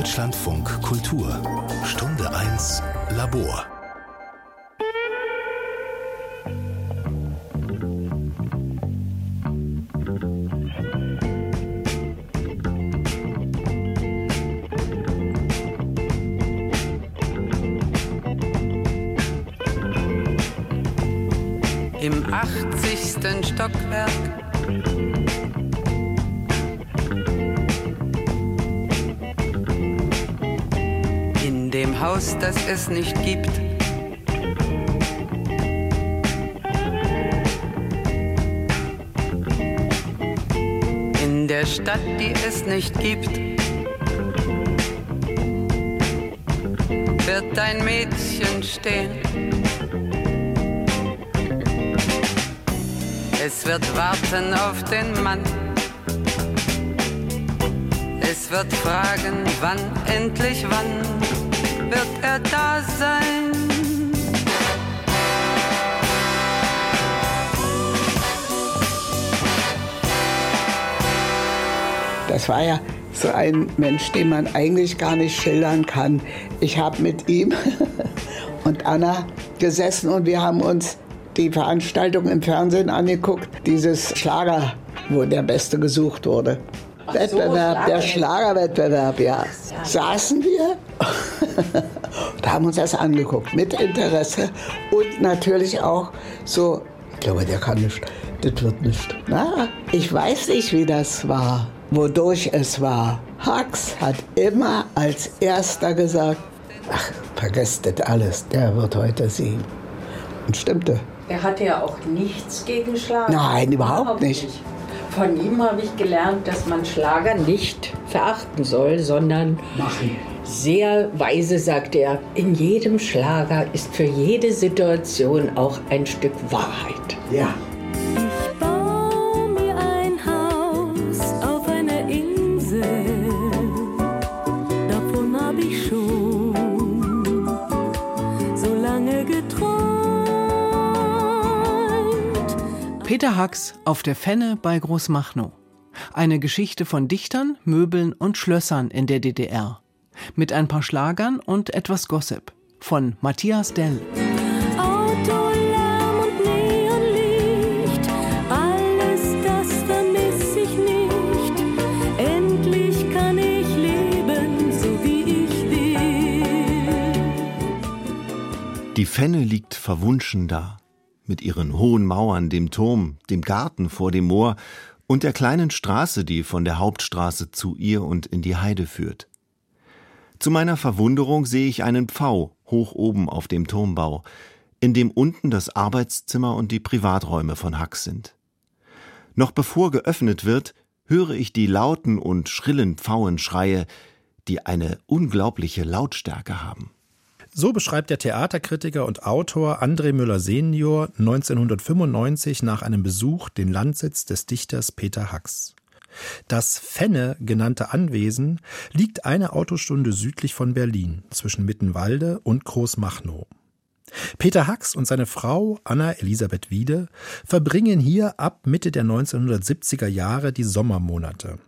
Deutschlandfunk Kultur. Stunde 1 Labor. Im 80. Stockwerk in dem Haus, das es nicht gibt, in der Stadt, die es nicht gibt, wird ein Mädchen stehen. Es wird warten auf den Mann. Es wird fragen, wann, endlich wann wird er da sein? Das war ja so ein Mensch, den man eigentlich gar nicht schildern kann. Ich habe mit ihm und Anna gesessen und wir haben uns die Veranstaltung im Fernsehen angeguckt, dieses Schlager, wo der Beste gesucht wurde. Ach, Wettbewerb, so der Schlagerwettbewerb, ja. Saßen wir und haben uns das angeguckt, mit Interesse und natürlich auch so, ich glaube, der kann nicht, das wird nicht. Na, ich weiß nicht, wie das war, wodurch es war. Hax hat immer als Erster gesagt, ach, vergesst das alles, der wird heute sehen. Und stimmte. Er hatte ja auch nichts gegen Schlager. Nein, überhaupt nicht. Von ihm habe ich gelernt, dass man Schlager nicht verachten soll, sondern machen. Sehr weise sagt er, in jedem Schlager ist für jede Situation auch ein Stück Wahrheit. Ja. Peter Hax auf der Fenne bei Großmachnow. Eine Geschichte von Dichtern, Möbeln und Schlössern in der DDR. Mit ein paar Schlagern und etwas Gossip. Von Matthias Dell. Autolärm und Neonlicht, alles das vermiss ich nicht. Endlich kann ich leben, so wie ich will. Die Fenne liegt verwunschen da. Mit ihren hohen Mauern, dem Turm, dem Garten vor dem Moor und der kleinen Straße, die von der Hauptstraße zu ihr und in die Heide führt. Zu meiner Verwunderung sehe ich einen Pfau hoch oben auf dem Turmbau, in dem unten das Arbeitszimmer und die Privaträume von Hax sind. Noch bevor geöffnet wird, höre ich die lauten und schrillen Pfauenschreie, die eine unglaubliche Lautstärke haben. So beschreibt der Theaterkritiker und Autor André Müller senior 1995 nach einem Besuch den Landsitz des Dichters Peter Hax. Das Fenne genannte Anwesen liegt eine Autostunde südlich von Berlin, zwischen Mittenwalde und Großmachnow. Peter Hax und seine Frau Anna Elisabeth Wiede verbringen hier ab Mitte der 1970er Jahre die Sommermonate.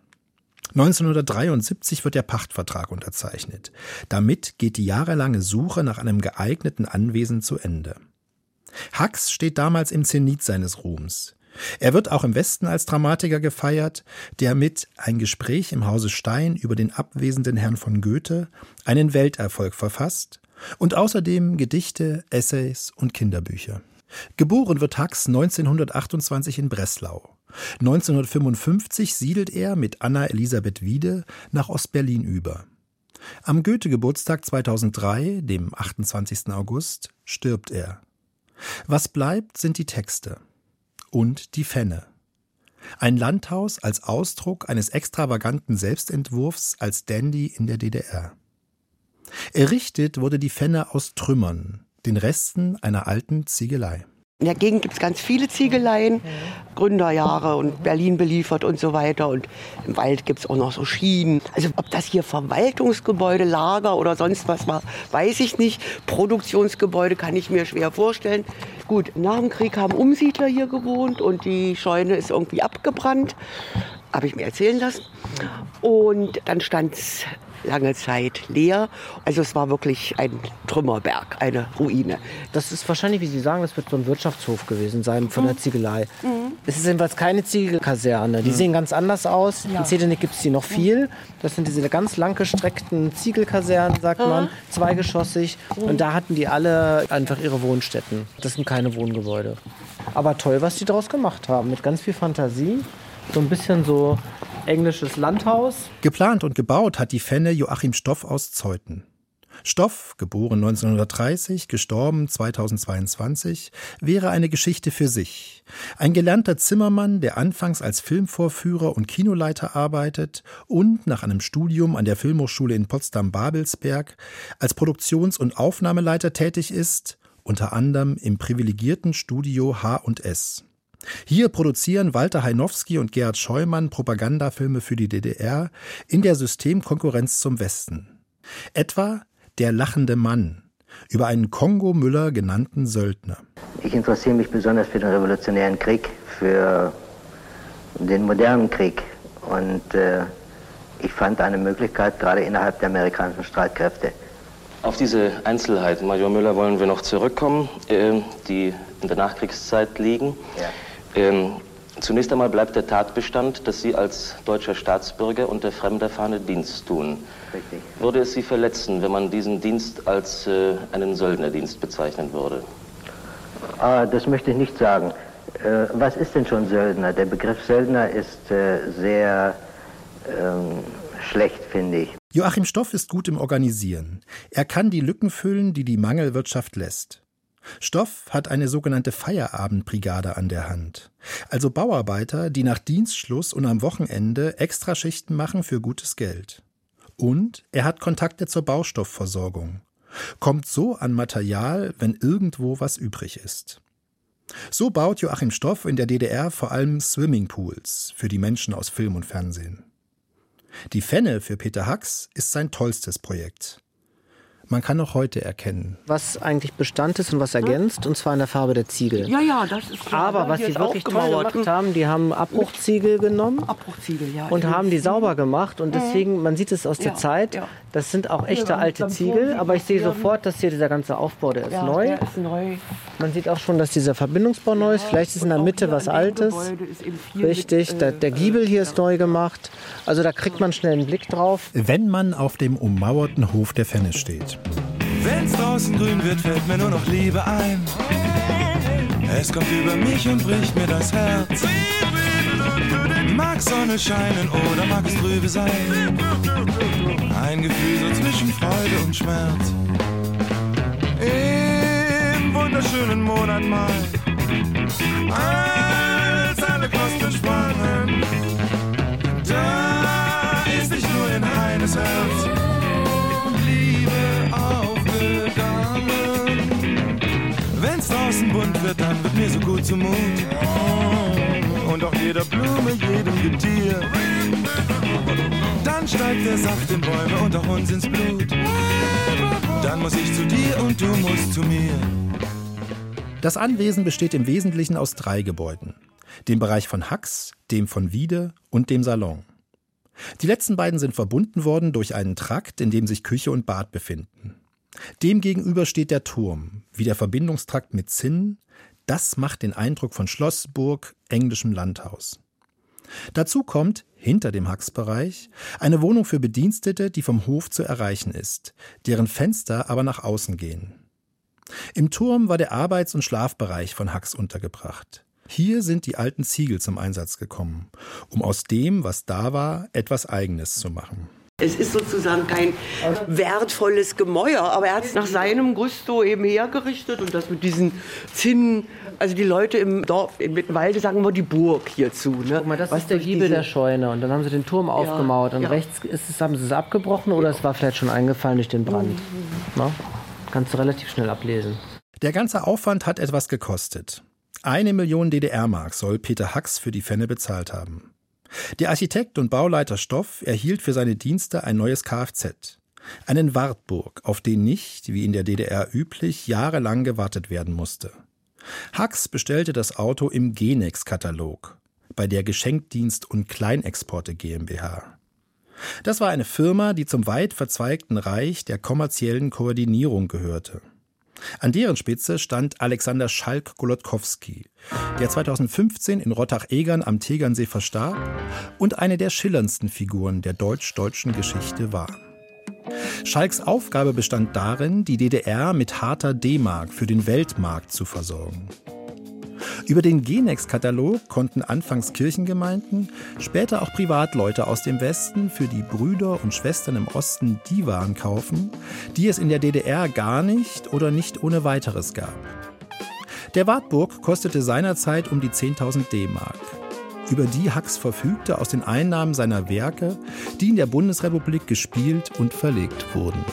1973 wird der Pachtvertrag unterzeichnet. Damit geht die jahrelange Suche nach einem geeigneten Anwesen zu Ende. Hax steht damals im Zenit seines Ruhms. Er wird auch im Westen als Dramatiker gefeiert, der mit Ein Gespräch im Hause Stein über den abwesenden Herrn von Goethe einen Welterfolg verfasst und außerdem Gedichte, Essays und Kinderbücher. Geboren wird Hax 1928 in Breslau. 1955 siedelt er mit Anna Elisabeth Wiede nach Ostberlin über. Am Goethe-Geburtstag 2003, dem 28. August, stirbt er. Was bleibt, sind die Texte und die Fenne. Ein Landhaus als Ausdruck eines extravaganten Selbstentwurfs als Dandy in der DDR. Errichtet wurde die Fenne aus Trümmern, den Resten einer alten Ziegelei. In der Gegend gibt es ganz viele Ziegeleien, Gründerjahre und Berlin beliefert und so weiter. Und im Wald gibt es auch noch so Schienen. Also ob das hier Verwaltungsgebäude, Lager oder sonst was war, weiß ich nicht. Produktionsgebäude kann ich mir schwer vorstellen. Gut, nach dem Krieg haben Umsiedler hier gewohnt und die Scheune ist irgendwie abgebrannt. habe ich mir erzählen lassen. Und dann stand es lange Zeit leer. Also es war wirklich ein Trümmerberg, eine Ruine. Das ist wahrscheinlich, wie Sie sagen, das wird so ein Wirtschaftshof gewesen sein von der Ziegelei. Mhm. Es ist jedenfalls keine Ziegelkaserne. Die sehen ganz anders aus. Ja. In Zehdenick gibt es die noch viel. Das sind diese ganz langgestreckten Ziegelkasernen, sagt man, zweigeschossig. Und da hatten die alle einfach ihre Wohnstätten. Das sind keine Wohngebäude. Aber toll, was die daraus gemacht haben. Mit ganz viel Fantasie. So ein bisschen so englisches Landhaus. Geplant und gebaut hat die Fenne Joachim Stoff aus Zeuthen. Stoff, geboren 1930, gestorben 2022, wäre eine Geschichte für sich. Ein gelernter Zimmermann, der anfangs als Filmvorführer und Kinoleiter arbeitet und nach einem Studium an der Filmhochschule in Potsdam-Babelsberg als Produktions- und Aufnahmeleiter tätig ist, unter anderem im privilegierten Studio H&S. Hier produzieren Walter Heinowski und Gerhard Scheumann Propagandafilme für die DDR in der Systemkonkurrenz zum Westen. Etwa Der lachende Mann, über einen Kongo Müller genannten Söldner. Ich interessiere mich besonders für den revolutionären Krieg, für den modernen Krieg. Und ich fand eine Möglichkeit, gerade innerhalb der amerikanischen Streitkräfte. Auf diese Einzelheiten, Major Müller, wollen wir noch zurückkommen, die in der Nachkriegszeit liegen. Ja. Zunächst einmal bleibt der Tatbestand, dass Sie als deutscher Staatsbürger unter fremder Fahne Dienst tun. Richtig. Würde es Sie verletzen, wenn man diesen Dienst als einen Söldnerdienst bezeichnen würde? Ah, das möchte ich nicht sagen. Was ist denn schon Söldner? Der Begriff Söldner ist sehr schlecht, finde ich. Joachim Stoff ist gut im Organisieren. Er kann die Lücken füllen, die die Mangelwirtschaft lässt. Stoff hat eine sogenannte Feierabendbrigade an der Hand. Also Bauarbeiter, die nach Dienstschluss und am Wochenende Extraschichten machen für gutes Geld. Und er hat Kontakte zur Baustoffversorgung. Kommt so an Material, wenn irgendwo was übrig ist. So baut Joachim Stoff in der DDR vor allem Swimmingpools für die Menschen aus Film und Fernsehen. Die Fenne für Peter Hacks ist sein tollstes Projekt. Man kann auch heute erkennen, was eigentlich Bestand ist und was ergänzt, und zwar in der Farbe der Ziegel. Ja, ja, das ist klar. Aber was sie wirklich toll gemacht haben, die haben Abbruchziegel genommen und haben die sauber gemacht. Und deswegen, man sieht es aus der Zeit, das sind auch echte alte Ziegel. Aber ich sehe sofort, dass hier dieser ganze Aufbau, der ist neu. Der ist neu. Man sieht auch schon, dass dieser Verbindungsbau neu ist. Vielleicht ist in der Mitte was Altes. Richtig, der Giebel hier ist neu gemacht. Also da kriegt man schnell einen Blick drauf. Wenn man auf dem ummauerten Hof der Fenne steht. Wenn's draußen grün wird, fällt mir nur noch Liebe ein. Es kommt über mich und bricht mir das Herz. Mag Sonne scheinen oder mag es trübe sein. Ein Gefühl so zwischen Freude und Schmerz. Im wunderschönen Monat Mai, als alle Kosten sparen, da ist nicht nur in eines Herz. Bunt wird, dann wird mir so gut zumut. Und auch jeder Blume, jedem Getier. Dann steigt der Saft in Bäume und auch uns ins Blut. Dann muss ich zu dir und du musst zu mir. Das Anwesen besteht im Wesentlichen aus 3 Gebäuden. Dem Bereich von Hacks, dem von Wiede und dem Salon. Die letzten beiden sind verbunden worden durch einen Trakt, in dem sich Küche und Bad befinden. Demgegenüber steht der Turm, wie der Verbindungstrakt mit Zinn. Das macht den Eindruck von Schloss, Burg, englischem Landhaus. Dazu kommt, hinter dem Hacksbereich, eine Wohnung für Bedienstete, die vom Hof zu erreichen ist, deren Fenster aber nach außen gehen. Im Turm war der Arbeits- und Schlafbereich von Hacks untergebracht. Hier sind die alten Ziegel zum Einsatz gekommen, um aus dem, was da war, etwas Eigenes zu machen. Es ist sozusagen kein wertvolles Gemäuer, aber er hat es nach seinem Gusto eben hergerichtet. Und das mit diesen Zinnen, also die Leute im Dorf, in Mittenwalde sagen wir die Burg hierzu. Ne? Guck mal, das ist der Giebel der Scheune. Und dann haben sie den Turm aufgemauert. Und rechts haben sie es abgebrochen oder es war vielleicht schon eingefallen durch den Brand. Na? Kannst du relativ schnell ablesen. Der ganze Aufwand hat etwas gekostet. 1 Million DDR-Mark soll Peter Hacks für die Fenne bezahlt haben. Der Architekt und Bauleiter Stoff erhielt für seine Dienste ein neues Kfz, einen Wartburg, auf den nicht, wie in der DDR üblich, jahrelang gewartet werden musste. Hacks bestellte das Auto im Genex-Katalog. bei der Geschenkdienst und Kleinexporte GmbH. Das war eine Firma, die zum weit verzweigten Reich der kommerziellen Koordinierung gehörte. An deren Spitze stand Alexander Schalk-Golodkowski, der 2015 in Rottach-Egern am Tegernsee verstarb und eine der schillerndsten Figuren der deutsch-deutschen Geschichte war. Schalks Aufgabe bestand darin, die DDR mit harter D-Mark für den Weltmarkt zu versorgen. Über den Genex-Katalog konnten anfangs Kirchengemeinden, später auch Privatleute aus dem Westen für die Brüder und Schwestern im Osten die Waren kaufen, die es in der DDR gar nicht oder nicht ohne weiteres gab. Der Wartburg kostete seinerzeit um die 10.000 D-Mark, über die Hacks verfügte aus den Einnahmen seiner Werke, die in der Bundesrepublik gespielt und verlegt wurden.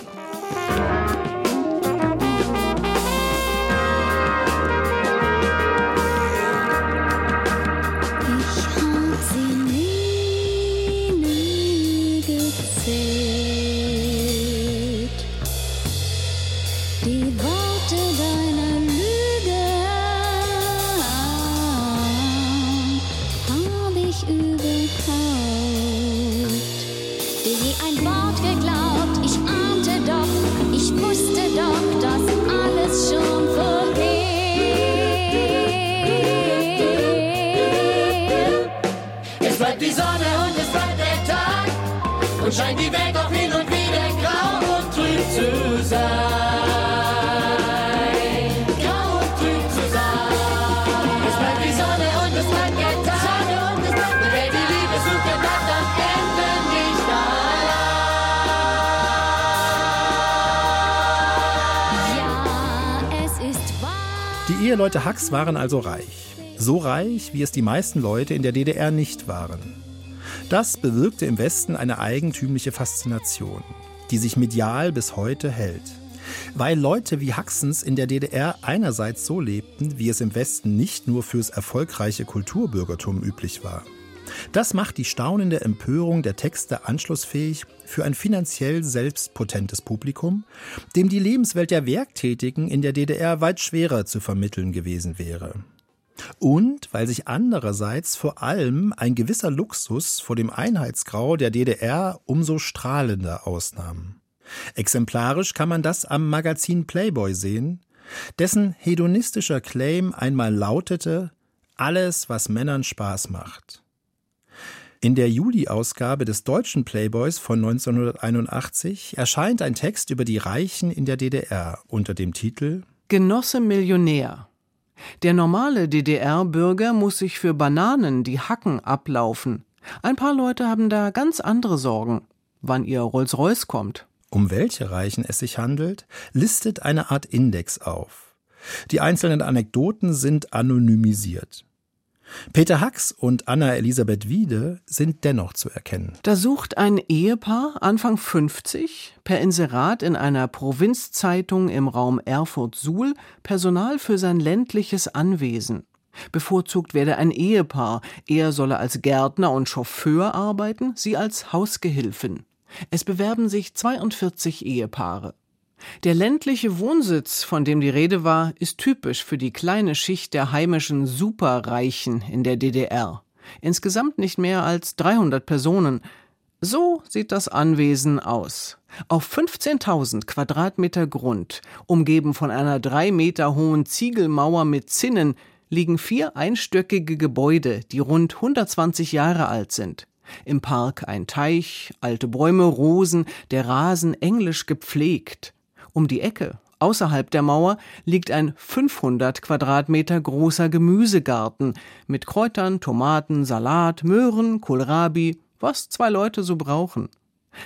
Scheint die Welt auch hin und wieder grau und trüb zu sein. Grau und trüb zu sein. Es bleibt die Sonne und es bleibt der Tag. Und wer die Liebe sucht, der bleibt am Ende nicht allein. Ja, es ist wahr. Die Eheleute Hacks waren also reich. So reich, wie es die meisten Leute in der DDR nicht waren. Das bewirkte im Westen eine eigentümliche Faszination, die sich medial bis heute hält. Weil Leute wie Haxens in der DDR einerseits so lebten, wie es im Westen nicht nur fürs erfolgreiche Kulturbürgertum üblich war. Das macht die staunende Empörung der Texte anschlussfähig für ein finanziell selbstpotentes Publikum, dem die Lebenswelt der Werktätigen in der DDR weit schwerer zu vermitteln gewesen wäre. Und weil sich andererseits vor allem ein gewisser Luxus vor dem Einheitsgrau der DDR umso strahlender ausnahm. Exemplarisch kann man das am Magazin Playboy sehen, dessen hedonistischer Claim einmal lautete: Alles, was Männern Spaß macht. In der Juli-Ausgabe des deutschen Playboys von 1981 erscheint ein Text über die Reichen in der DDR unter dem Titel Genosse Millionär. Der normale DDR-Bürger muss sich für Bananen die Hacken ablaufen. Ein paar Leute haben da ganz andere Sorgen, wann ihr Rolls-Royce kommt. Um welche Reichen es sich handelt, listet eine Art Index auf. Die einzelnen Anekdoten sind anonymisiert. Peter Hacks und Anna-Elisabeth Wiede sind dennoch zu erkennen. Da sucht ein Ehepaar, Anfang 50, per Inserat in einer Provinzzeitung im Raum Erfurt-Suhl Personal für sein ländliches Anwesen. Bevorzugt werde ein Ehepaar. Er solle als Gärtner und Chauffeur arbeiten, sie als Hausgehilfin. Es bewerben sich 42 Ehepaare. Der ländliche Wohnsitz, von dem die Rede war, ist typisch für die kleine Schicht der heimischen Superreichen in der DDR. Insgesamt nicht mehr als 300 Personen. So sieht das Anwesen aus. Auf 15.000 Quadratmeter Grund, umgeben von einer 3 Meter hohen Ziegelmauer mit Zinnen, liegen 4 einstöckige Gebäude, die rund 120 Jahre alt sind. Im Park ein Teich, alte Bäume, Rosen, der Rasen englisch gepflegt. Um die Ecke, außerhalb der Mauer, liegt ein 500 Quadratmeter großer Gemüsegarten mit Kräutern, Tomaten, Salat, Möhren, Kohlrabi, was 2 Leute so brauchen.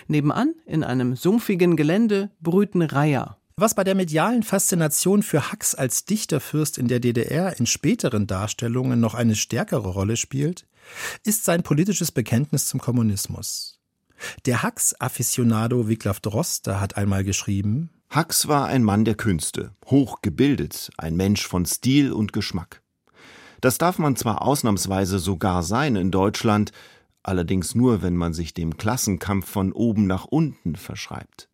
Nebenan, in einem sumpfigen Gelände, brüten Reiher. Was bei der medialen Faszination für Hacks als Dichterfürst in der DDR in späteren Darstellungen noch eine stärkere Rolle spielt, ist sein politisches Bekenntnis zum Kommunismus. Der Hacks-Afficionado Wiglaf Droste hat einmal geschrieben: Hacks war ein Mann der Künste, hochgebildet, ein Mensch von Stil und Geschmack. Das darf man zwar ausnahmsweise sogar sein in Deutschland, allerdings nur, wenn man sich dem Klassenkampf von oben nach unten verschreibt.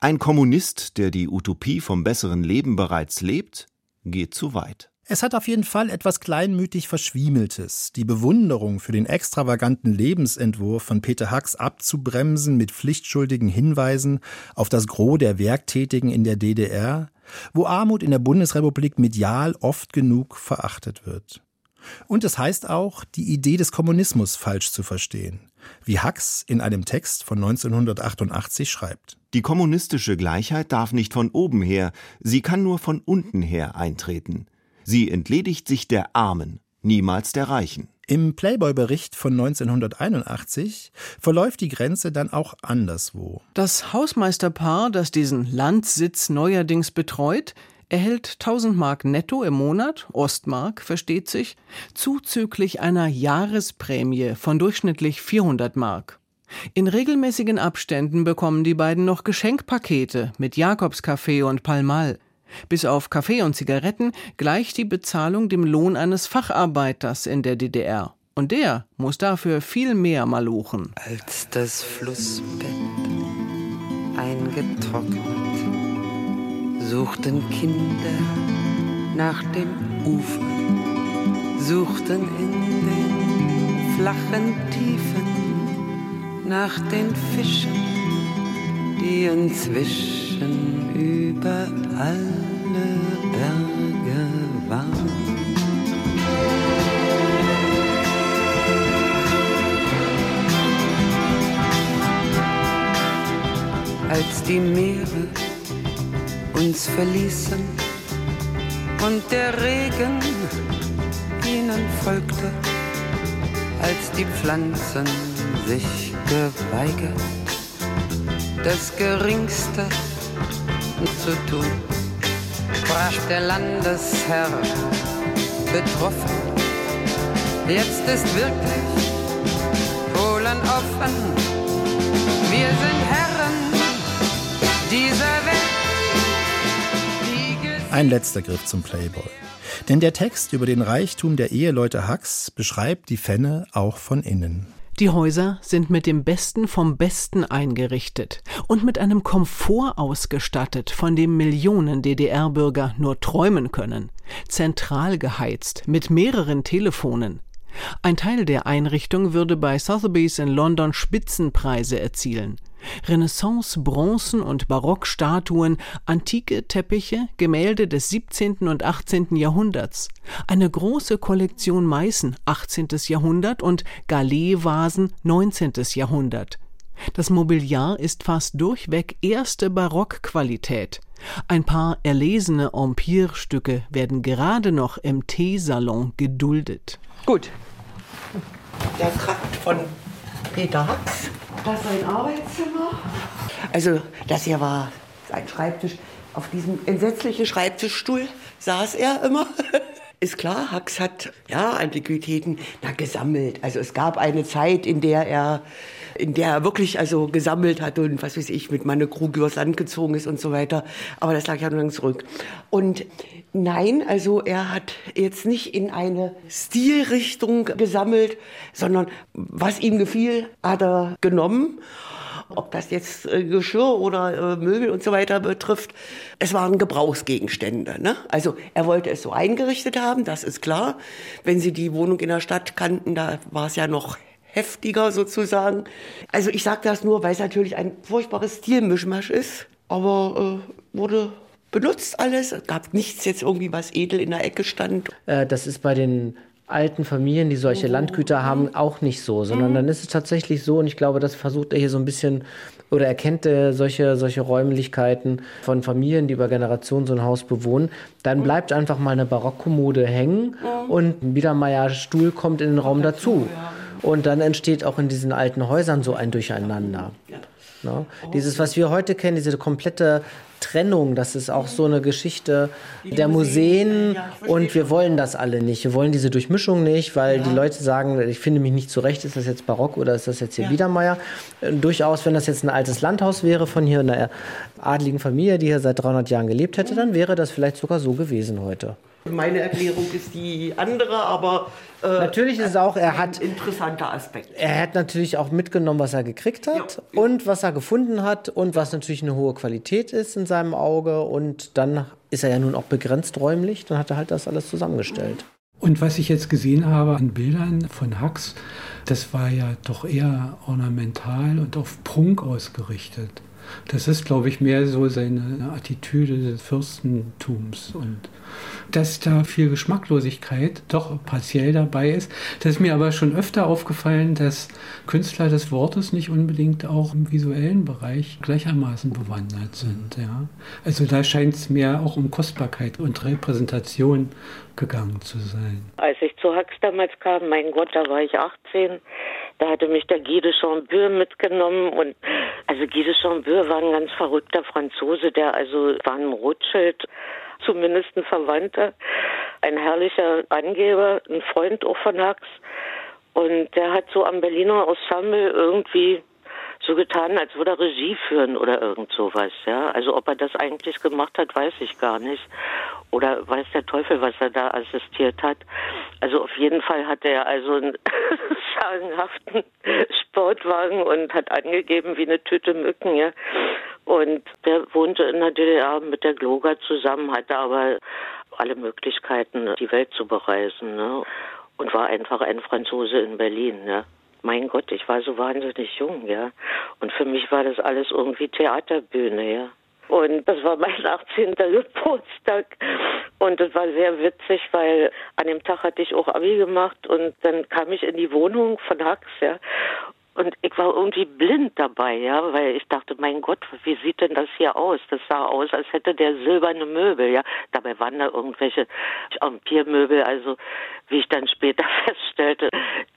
Ein Kommunist, der die Utopie vom besseren Leben bereits lebt, geht zu weit. Es hat auf jeden Fall etwas kleinmütig Verschwiemeltes, die Bewunderung für den extravaganten Lebensentwurf von Peter Hacks abzubremsen mit pflichtschuldigen Hinweisen auf das Gros der Werktätigen in der DDR, wo Armut in der Bundesrepublik medial oft genug verachtet wird. Und es heißt auch, die Idee des Kommunismus falsch zu verstehen, wie Hacks in einem Text von 1988 schreibt. Die kommunistische Gleichheit darf nicht von oben her, sie kann nur von unten her eintreten. Sie entledigt sich der Armen, niemals der Reichen. Im Playboy-Bericht von 1981 verläuft die Grenze dann auch anderswo. Das Hausmeisterpaar, das diesen Landsitz neuerdings betreut, erhält 1000 Mark netto im Monat, Ostmark, versteht sich, zuzüglich einer Jahresprämie von durchschnittlich 400 Mark. In regelmäßigen Abständen bekommen die beiden noch Geschenkpakete mit Jakobskaffee und Pall Mall. Bis auf Kaffee und Zigaretten gleicht die Bezahlung dem Lohn eines Facharbeiters in der DDR. Und der muss dafür viel mehr malochen. Als das Flussbett eingetrocknet, suchten Kinder nach dem Ufer, suchten in den flachen Tiefen nach den Fischen, die inzwischen über alle Berge waren. Als die Meere uns verließen und der Regen ihnen folgte, als die Pflanzen sich geweigert, das Geringste zu tun, sprach der Landesherr betroffen. Jetzt ist wirklich Polen offen. Wir sind Herren dieser Welt. Ein letzter Griff zum Playboy. Denn der Text über den Reichtum der Eheleute Hacks beschreibt die Fenne auch von innen. Die Häuser sind mit dem Besten vom Besten eingerichtet und mit einem Komfort ausgestattet, von dem Millionen DDR-Bürger nur träumen können. Zentral geheizt, mit mehreren Telefonen. Ein Teil der Einrichtung würde bei Sotheby's in London Spitzenpreise erzielen. Renaissance-, Bronzen- und Barockstatuen, antike Teppiche, Gemälde des 17. und 18. Jahrhunderts, eine große Kollektion Meißen, 18. Jahrhundert, und Galais-Vasen, 19. Jahrhundert. Das Mobiliar ist fast durchweg erste Barockqualität. Ein paar erlesene Empire-Stücke werden gerade noch im Teesalon geduldet. Gut. Der Trakt von Peter Hacks. Das ist ein Arbeitszimmer. Also das hier war ein Schreibtisch. Auf diesem entsetzlichen Schreibtischstuhl saß er immer. Ist klar, Hacks hat ja Antiquitäten gesammelt. Also es gab eine Zeit, in der er wirklich gesammelt hat und was weiß ich, mit Manne Krug übers Land gezogen ist und so weiter. Aber das lag ja nur lang zurück. Und nein, also er hat jetzt nicht in eine Stilrichtung gesammelt, sondern was ihm gefiel, hat er genommen. Ob das jetzt Geschirr oder Möbel und so weiter betrifft, es waren Gebrauchsgegenstände. Ne? Also er wollte es so eingerichtet haben, das ist klar. Wenn Sie die Wohnung in der Stadt kannten, da war es ja noch heftiger sozusagen. Also ich sage das nur, weil es natürlich ein furchtbares Stilmischmasch ist, aber wurde benutzt alles. Es gab nichts jetzt irgendwie, was edel in der Ecke stand. Das ist bei den alten Familien, die solche Landgüter haben, auch nicht so, sondern dann ist es tatsächlich so, und ich glaube, das versucht er hier so ein bisschen, oder erkennt er solche Räumlichkeiten von Familien, die über Generationen so ein Haus bewohnen, dann bleibt einfach mal eine Barockkommode hängen und ein Biedermeierstuhl kommt in den Raum dazu. Und dann entsteht auch in diesen alten Häusern so ein Durcheinander. Ne? Dieses, was wir heute kennen, diese komplette Trennung, das ist auch so eine Geschichte der Museen, und wir wollen das alle nicht. Wir wollen diese Durchmischung nicht, weil die Leute sagen, ich finde mich nicht zurecht, ist das jetzt Barock oder ist das jetzt hier Biedermeier? Durchaus, wenn das jetzt ein altes Landhaus wäre von hier einer adligen Familie, die hier seit 300 Jahren gelebt hätte, dann wäre das vielleicht sogar so gewesen heute. Meine Erklärung ist die andere, aber natürlich ist es auch, er hat interessanter Aspekt. Er hat natürlich auch mitgenommen, was er gekriegt hat, und was er gefunden hat und was natürlich eine hohe Qualität ist in seinem Auge. Und dann ist er ja nun auch begrenzt räumlich, dann hat er halt das alles zusammengestellt. Und was ich jetzt gesehen habe an Bildern von Hacks, das war ja doch eher ornamental und auf Prunk ausgerichtet. Das ist, glaube ich, mehr so seine Attitüde des Fürstentums. Und dass da viel Geschmacklosigkeit doch partiell dabei ist. Das ist mir aber schon öfter aufgefallen, dass Künstler des Wortes nicht unbedingt auch im visuellen Bereich gleichermaßen bewandert sind. Ja. Also da scheint es mehr auch um Kostbarkeit und Repräsentation gegangen zu sein. Als ich zu Hacks damals kam, mein Gott, da war ich 18, da hatte mich der Guy de Chambure mitgenommen. Und also Guy de Chambure war ein ganz verrückter Franzose, der also war ein Rothschild, zumindest ein Verwandter, ein herrlicher Angeber, ein Freund auch von Hacks. Und der hat so am Berliner Ensemble irgendwie so getan, als würde er Regie führen oder irgend sowas. Ja? Also ob er das eigentlich gemacht hat, weiß ich gar nicht. Oder weiß der Teufel, was er da assistiert hat. Also auf jeden Fall hatte er also einen sagenhaften Sportwagen und hat angegeben wie eine Tüte Mücken. Ja? Und der wohnte in der DDR mit der Gloger zusammen, hatte aber alle Möglichkeiten, die Welt zu bereisen. Ne? Und war einfach ein Franzose in Berlin, ne? Mein Gott, ich war so wahnsinnig jung, ja. Und für mich war das alles irgendwie Theaterbühne, ja. Und das war mein 18. Geburtstag. Und das war sehr witzig, weil an dem Tag hatte ich auch Abi gemacht. Und dann kam ich in die Wohnung von Hacks, ja. Und ich war irgendwie blind dabei, ja, weil ich dachte, mein Gott, wie sieht denn das hier aus? Das sah aus, als hätte der silberne Möbel, ja. Dabei waren da irgendwelche Empire-Möbel, also wie ich dann später feststellte,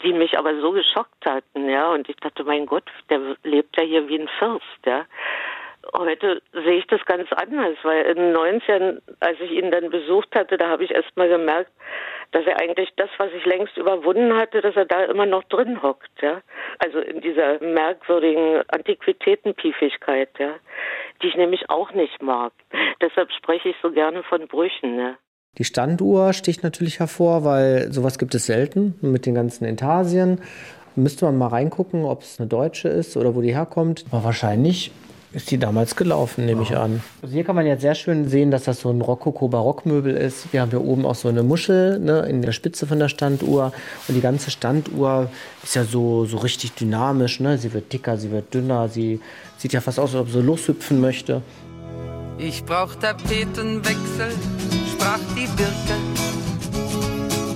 die mich aber so geschockt hatten, ja. Und ich dachte, mein Gott, der lebt ja hier wie ein Fürst, ja. Heute sehe ich das ganz anders, weil in den 90ern, als ich ihn dann besucht hatte, da habe ich erst mal gemerkt, dass er eigentlich das, was ich längst überwunden hatte, dass er da immer noch drin hockt, ja. Also in dieser merkwürdigen Antiquitätenpiefigkeit, ja, die ich nämlich auch nicht mag. Deshalb spreche ich so gerne von Brüchen, ne. Die Standuhr sticht natürlich hervor, weil sowas gibt es selten mit den ganzen Intarsien. Müsste man mal reingucken, ob es eine deutsche ist oder wo die herkommt. Aber wahrscheinlich ist die damals gelaufen, nehme ich an. Also hier kann man jetzt sehr schön sehen, dass das so ein Rokoko-Barock-Möbel ist. Wir haben hier oben auch so eine Muschel, ne, in der Spitze von der Standuhr. Und die ganze Standuhr ist ja so richtig dynamisch. Ne? Sie wird dicker, sie wird dünner. Sie sieht ja fast aus, als ob sie loshüpfen möchte. Ich brauch Tapetenwechsel, sprach die Birke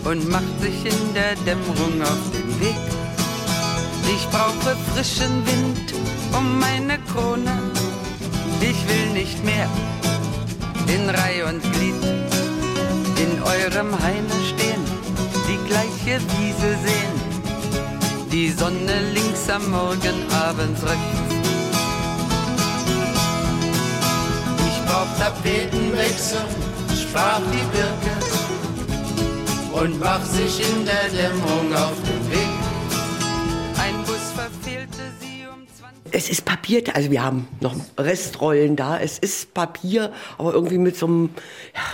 und macht sich in der Dämmerung auf den Weg. Ich brauche frischen Wind um meine Krone. Ich will nicht mehr in Reih und Glied in eurem Haine stehen, die gleiche Wiese sehen, die Sonne links am Morgen, abends rechts. Ich brauch Tapetenwechsel, sprach die Birke und mach sich in der Dämmerung auf den Weg. Ein Bus verfehlte sie um 20... Es ist Papier, also wir haben noch Restrollen da. Es ist Papier, aber irgendwie mit so einem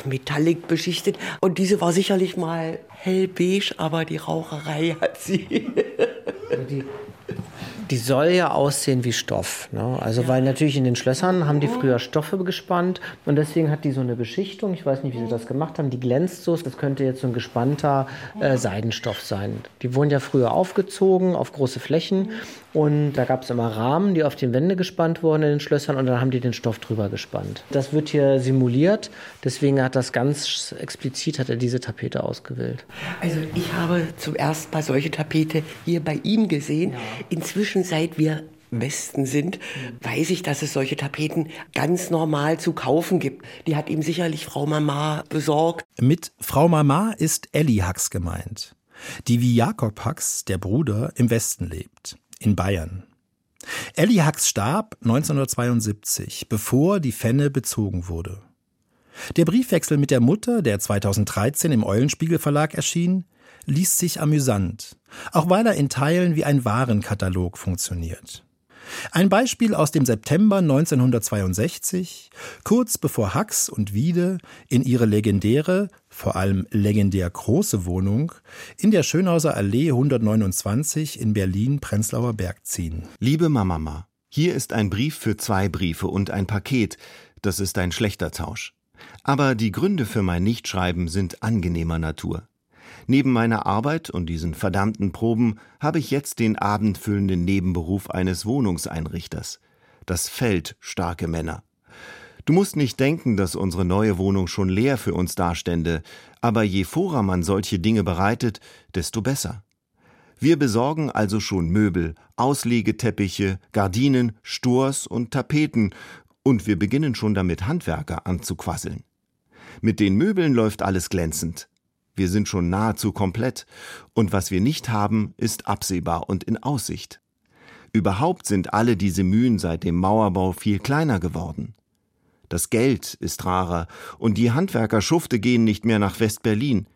Metallic beschichtet. Und diese war sicherlich mal hellbeige, aber die Raucherei hat sie. Die soll ja aussehen wie Stoff. Ne? Also ja. Weil natürlich in den Schlössern haben die früher Stoffe gespannt. Und deswegen hat die so eine Beschichtung. Ich weiß nicht, wie sie das gemacht haben. Die glänzt so. Das könnte jetzt so ein gespannter Seidenstoff sein. Die wurden ja früher aufgezogen auf große Flächen. Und da gab es immer Rahmen, die auf die Wände gespannt wurden in den Schlössern. Und dann haben die den Stoff drüber gespannt. Das wird hier simuliert. Deswegen hat das ganz explizit, hat er diese Tapete ausgewählt. Also ich habe zum ersten Mal solche Tapete hier bei ihm gesehen. Ja. Inzwischen, seit wir im Westen sind, weiß ich, dass es solche Tapeten ganz normal zu kaufen gibt. Die hat ihm sicherlich Frau Mama besorgt. Mit Frau Mama ist Elli Hacks gemeint, die wie Jakob Hacks, der Bruder, im Westen lebt, in Bayern. Elli Hacks starb 1972, bevor die Fenne bezogen wurde. Der Briefwechsel mit der Mutter, der 2013 im Eulenspiegel Verlag erschien, liest sich amüsant, auch weil er in Teilen wie ein Warenkatalog funktioniert. Ein Beispiel aus dem September 1962, kurz bevor Hacks und Wiede in ihre legendäre, vor allem legendär große Wohnung in der Schönhauser Allee 129 in Berlin-Prenzlauer Berg ziehen. Liebe Mama, Hier ist ein Brief für zwei Briefe und ein Paket, das ist ein schlechter Tausch. Aber die Gründe für mein Nichtschreiben sind angenehmer Natur. Neben meiner Arbeit und diesen verdammten Proben habe ich jetzt den abendfüllenden Nebenberuf eines Wohnungseinrichters. Das fällt starke Männer. Du musst nicht denken, dass unsere neue Wohnung schon leer für uns dastände, aber je vorer man solche Dinge bereitet, desto besser. Wir besorgen also schon Möbel, Auslegeteppiche, Gardinen, Stors und Tapeten und wir beginnen schon damit, Handwerker anzuquasseln. Mit den Möbeln läuft alles glänzend. Wir sind schon nahezu komplett und was wir nicht haben, ist absehbar und in Aussicht. Überhaupt sind alle diese Mühen seit dem Mauerbau viel kleiner geworden. Das Geld ist rarer und die Handwerkerschufte gehen nicht mehr nach West-Berlin.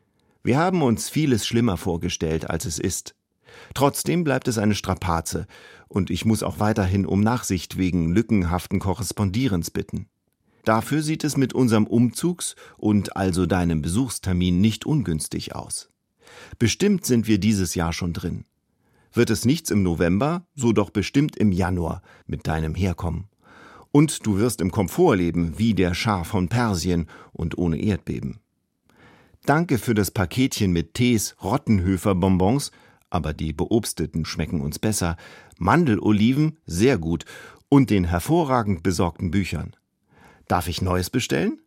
Wir haben uns vieles schlimmer vorgestellt, als es ist. Trotzdem bleibt es eine Strapaze und ich muss auch weiterhin um Nachsicht wegen lückenhaften Korrespondierens bitten. Dafür sieht es mit unserem Umzugs- und also deinem Besuchstermin nicht ungünstig aus. Bestimmt sind wir dieses Jahr schon drin. Wird es nichts im November, so doch bestimmt im Januar mit deinem Herkommen. Und du wirst im Komfort leben, wie der Schah von Persien und ohne Erdbeben. Danke für das Paketchen mit Tees, Rottenhöfer-Bonbons, aber die beobsteten schmecken uns besser, Mandeloliven, sehr gut, und den hervorragend besorgten Büchern. Darf ich Neues bestellen?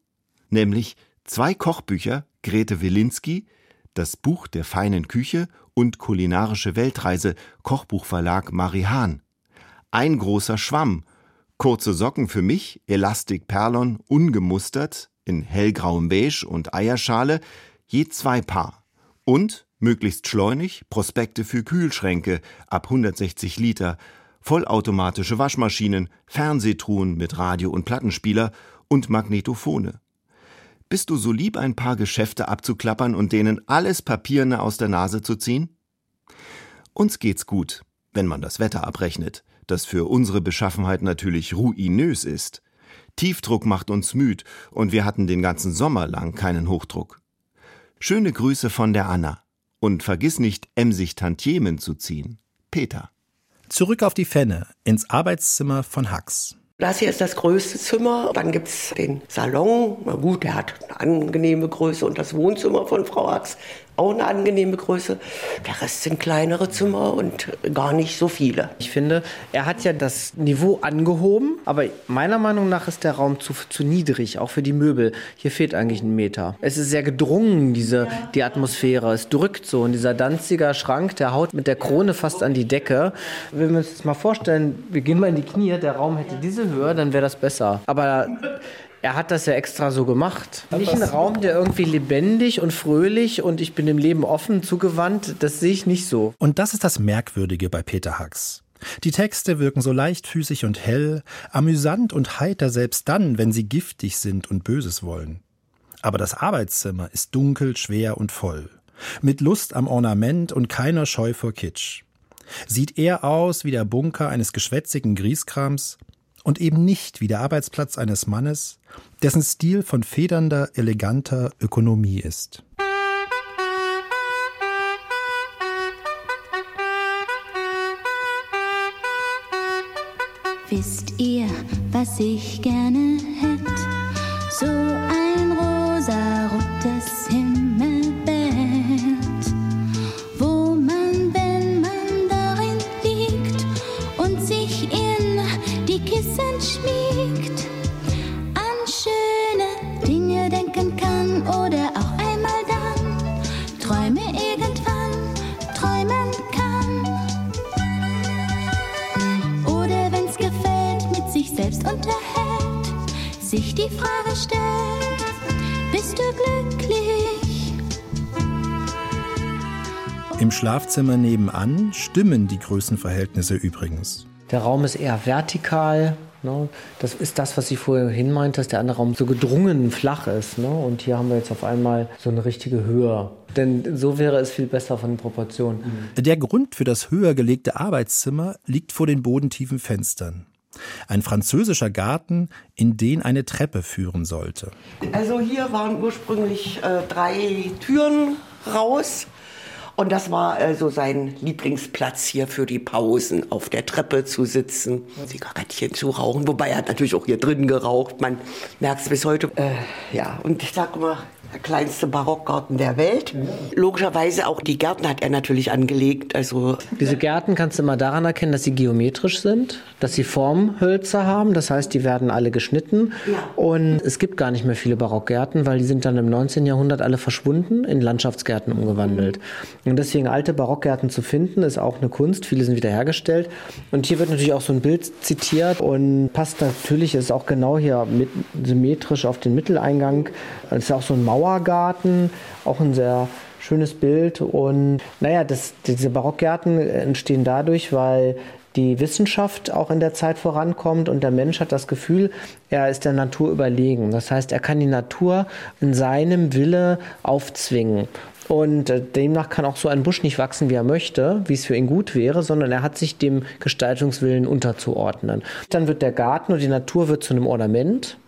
Nämlich 2 Kochbücher, Grete Wilinski, das Buch der feinen Küche und kulinarische Weltreise, Kochbuchverlag Marie Hahn. Ein großer Schwamm, kurze Socken für mich, Elastik Perlon, ungemustert, in hellgrauem Beige und Eierschale, je 2 Paar. Und, möglichst schleunig, Prospekte für Kühlschränke ab 160 Liter, vollautomatische Waschmaschinen, Fernsehtruhen mit Radio- und Plattenspieler und Magnetophone. Bist du so lieb, ein paar Geschäfte abzuklappern und denen alles Papierne aus der Nase zu ziehen? Uns geht's gut, wenn man das Wetter abrechnet, das für unsere Beschaffenheit natürlich ruinös ist. Tiefdruck macht uns müd und wir hatten den ganzen Sommer lang keinen Hochdruck. Schöne Grüße von der Anna und vergiss nicht, emsig Tantiemen zu ziehen. Peter. Zurück auf die Fenne, ins Arbeitszimmer von Hax. Das hier ist das größte Zimmer, dann gibt es den Salon, na gut, der hat eine angenehme Größe und das Wohnzimmer von Frau Hax auch eine angenehme Größe. Der Rest sind kleinere Zimmer und gar nicht so viele. Ich finde, er hat ja das Niveau angehoben, aber meiner Meinung nach ist der Raum zu niedrig, auch für die Möbel. Hier fehlt eigentlich ein Meter. Es ist sehr gedrungen, die Atmosphäre, es drückt so und dieser Danziger Schrank, der haut mit der Krone fast an die Decke. Wenn wir uns jetzt mal vorstellen, wir gehen mal in die Knie, der Raum hätte diese Höhe, dann wäre das besser. Aber er hat das ja extra so gemacht. Nicht ein Raum, der irgendwie lebendig und fröhlich und ich bin dem Leben offen zugewandt, das sehe ich nicht so. Und das ist das Merkwürdige bei Peter Hax. Die Texte wirken so leichtfüßig und hell, amüsant und heiter, selbst dann, wenn sie giftig sind und Böses wollen. Aber das Arbeitszimmer ist dunkel, schwer und voll. Mit Lust am Ornament und keiner Scheu vor Kitsch. Sieht eher aus wie der Bunker eines geschwätzigen Grieskrams, und eben nicht wie der Arbeitsplatz eines Mannes, dessen Stil von federnder, eleganter Ökonomie ist. Wisst ihr, was ich gerne hätt? So ein rosarotes Himmelbett, wo man, wenn man darin liegt und sich in die Kissen schmiegt, an schöne Dinge denken kann oder auch einmal dann Träume irgendwann träumen kann. Oder wenn's gefällt, mit sich selbst unterhält, sich die Frage stellt, bist du glücklich? Im Schlafzimmer nebenan stimmen die Größenverhältnisse übrigens. Der Raum ist eher vertikal, ne? Das ist das, was ich vorhin meinte, dass der andere Raum so gedrungen flach ist, ne? Und hier haben wir jetzt auf einmal so eine richtige Höhe. Denn so wäre es viel besser von den Proportionen. Der Grund für das höher gelegte Arbeitszimmer liegt vor den bodentiefen Fenstern. Ein französischer Garten, in den eine Treppe führen sollte. Also hier waren ursprünglich 3 Türen raus. Und das war so sein Lieblingsplatz hier für die Pausen, auf der Treppe zu sitzen, Zigarettchen zu rauchen. Wobei er hat natürlich auch hier drin geraucht, man merkt es bis heute. Ja, und ich sag mal, der kleinste Barockgarten der Welt. Logischerweise auch die Gärten hat er natürlich angelegt. Also diese Gärten kannst du immer daran erkennen, dass sie geometrisch sind, dass sie Formhölzer haben. Das heißt, die werden alle geschnitten. Ja. Und es gibt gar nicht mehr viele Barockgärten, weil die sind dann im 19. Jahrhundert alle verschwunden, in Landschaftsgärten umgewandelt. Und deswegen alte Barockgärten zu finden, ist auch eine Kunst. Viele sind wiederhergestellt. Und hier wird natürlich auch so ein Bild zitiert und passt natürlich, ist auch genau hier mit, symmetrisch auf den Mitteleingang. Es ist auch so ein Mauergarten, auch ein sehr schönes Bild. Und naja, diese Barockgärten entstehen dadurch, weil die Wissenschaft auch in der Zeit vorankommt und der Mensch hat das Gefühl, er ist der Natur überlegen. Das heißt, er kann die Natur in seinem Wille aufzwingen. Und demnach kann auch so ein Busch nicht wachsen, wie er möchte, wie es für ihn gut wäre, sondern er hat sich dem Gestaltungswillen unterzuordnen. Dann wird der Garten und die Natur wird zu einem Ornament.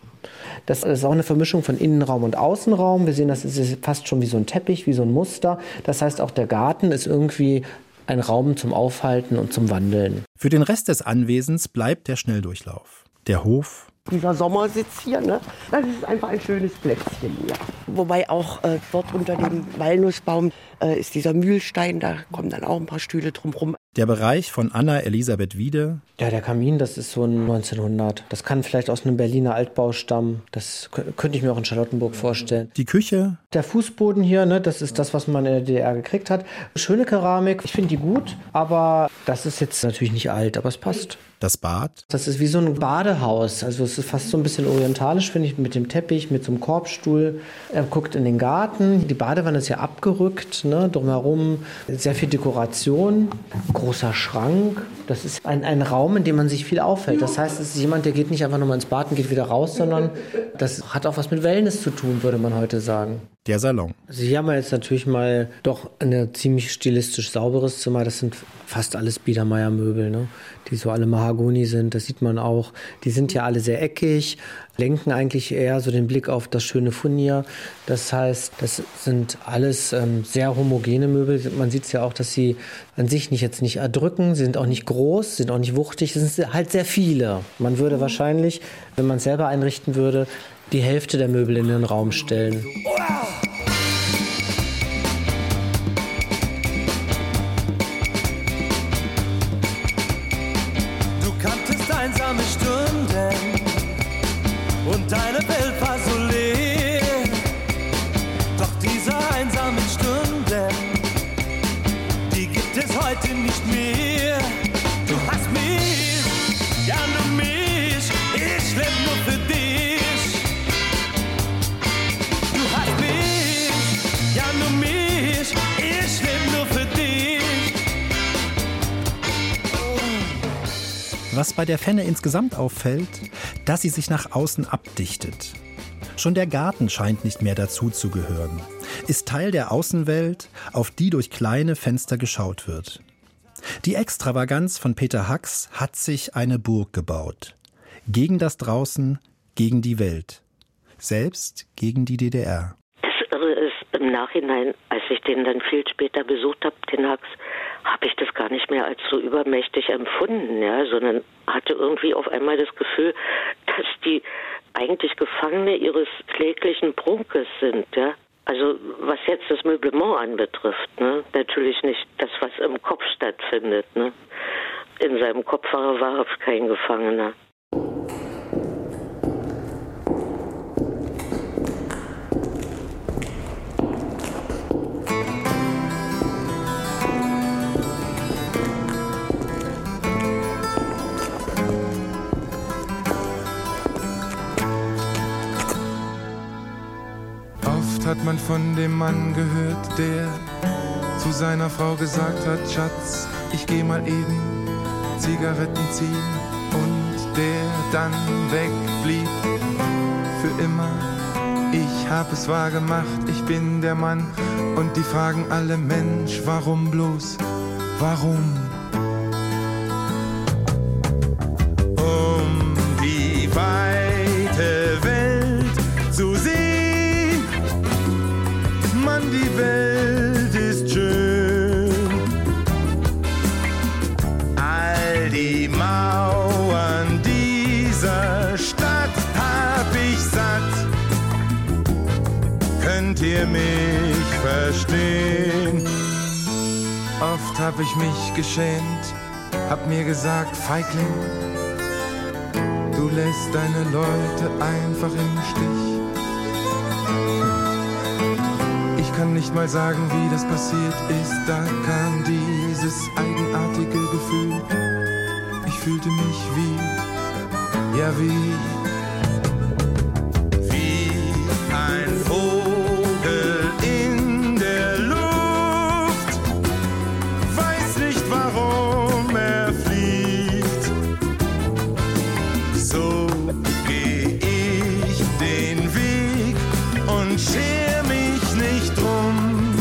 Das ist auch eine Vermischung von Innenraum und Außenraum. Wir sehen, das ist fast schon wie so ein Teppich, wie so ein Muster. Das heißt, auch der Garten ist irgendwie ein Raum zum Aufhalten und zum Wandeln. Für den Rest des Anwesens bleibt der Schnelldurchlauf. Der Hof. Dieser Sommersitz hier, ne? Das ist einfach ein schönes Plätzchen hier. Wobei auch dort unter dem Walnussbaum ist dieser Mühlstein, da kommen dann auch ein paar Stühle drumherum. Der Bereich von Anna Elisabeth Wiede. Ja, der Kamin, das ist so ein 1900. Das kann vielleicht aus einem Berliner Altbau stammen. Das könnte ich mir auch in Charlottenburg vorstellen. Die Küche. Der Fußboden hier, ne, das ist das, was man in der DDR gekriegt hat. Schöne Keramik, ich finde die gut, aber das ist jetzt natürlich nicht alt, aber es passt. Das Bad. Das ist wie so ein Badehaus. Also es ist fast so ein bisschen orientalisch, finde ich, mit dem Teppich, mit so einem Korbstuhl. Er guckt in den Garten. Die Badewanne ist ja abgerückt, ne, drumherum sehr viel Dekoration. Großer Schrank. Das ist ein Raum, in dem man sich viel aufhält. Das heißt, es ist jemand, der geht nicht einfach nur mal ins Bad und geht wieder raus, sondern das hat auch was mit Wellness zu tun, würde man heute sagen. Der Salon. Also hier haben wir jetzt natürlich mal doch ein ziemlich stilistisch sauberes Zimmer. Das sind fast alles Biedermeier-Möbel, ne? Die so alle Mahagoni sind. Das sieht man auch. Die sind ja alle sehr eckig, lenken eigentlich eher so den Blick auf das schöne Furnier. Das heißt, das sind alles sehr homogene Möbel. Man sieht es ja auch, dass sie an sich nicht erdrücken. Sie sind auch nicht groß, sind auch nicht wuchtig. Es sind halt sehr viele. Man würde wahrscheinlich, wenn man es selber einrichten würde, die Hälfte der Möbel in den Raum stellen. Du kanntest einsame Stunden und deine Welt war so leer. Doch diese einsamen Stunden, die gibt es heute nicht mehr. Du hast mich, ja nur mich, ich lebe nur für dich. Ich lebe nur für dich. Was bei der Fenne insgesamt auffällt, dass sie sich nach außen abdichtet. Schon der Garten scheint nicht mehr dazu zu gehören, ist Teil der Außenwelt, auf die durch kleine Fenster geschaut wird. Die Extravaganz von Peter Hacks hat sich eine Burg gebaut. Gegen das Draußen, gegen die Welt. Selbst gegen die DDR. Im Nachhinein, als ich den dann viel später besucht habe, den Hacks, habe ich das gar nicht mehr als so übermächtig empfunden, ja, sondern hatte irgendwie auf einmal das Gefühl, dass die eigentlich Gefangene ihres kläglichen Prunkes sind, ja. Also was jetzt das Möblement anbetrifft, ne, natürlich nicht das, was im Kopf stattfindet, ne. In seinem Kopf war er wahrhaft kein Gefangener. Hat man von dem Mann gehört, der zu seiner Frau gesagt hat, Schatz, ich geh mal eben Zigaretten ziehen, und der dann wegblieb für immer. Ich hab es wahr gemacht, ich bin der Mann, und die fragen alle, Mensch, warum bloß, warum? Um die weite Welt zu sehen. Die Welt ist schön. ihr mich verstehen. Oft hab ich mich geschämt, hab mir gesagt, Feigling, du lässt deine Leute einfach im Stich. Ich kann nicht mal sagen, wie das passiert ist, da kam dieses eigenartige Gefühl. Ich fühlte mich wie, ja wie ein Vogel in der Luft. Weiß nicht, warum er fliegt. So geh ich den Weg und scher mich nicht drum,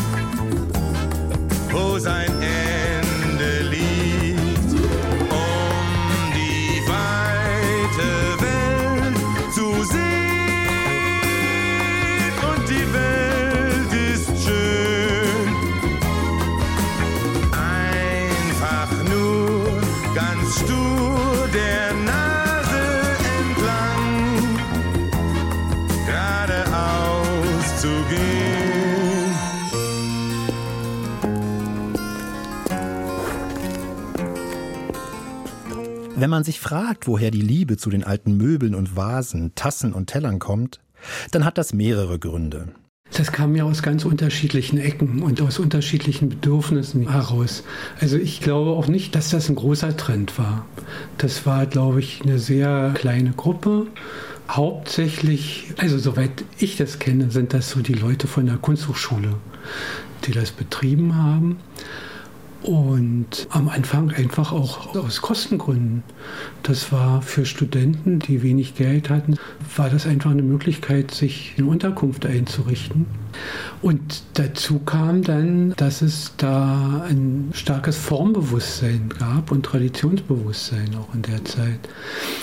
wo sein Ende liegt. Um die weite Welt zu sehen, und die Welt ist schön. Einfach nur ganz stur der Nase entlang geradeaus zu gehen. Wenn man sich fragt, woher die Liebe zu den alten Möbeln und Vasen, Tassen und Tellern kommt, dann hat das mehrere Gründe. Das kam ja aus ganz unterschiedlichen Ecken und aus unterschiedlichen Bedürfnissen heraus. Also ich glaube auch nicht, dass das ein großer Trend war. Das war, glaube ich, eine sehr kleine Gruppe. Hauptsächlich, also soweit ich das kenne, sind das so die Leute von der Kunsthochschule, die das betrieben haben. Und am Anfang einfach auch aus Kostengründen. Das war für Studenten, die wenig Geld hatten, war das einfach eine Möglichkeit, sich in Unterkunft einzurichten. Und dazu kam dann, dass es da ein starkes Formbewusstsein gab und Traditionsbewusstsein auch in der Zeit.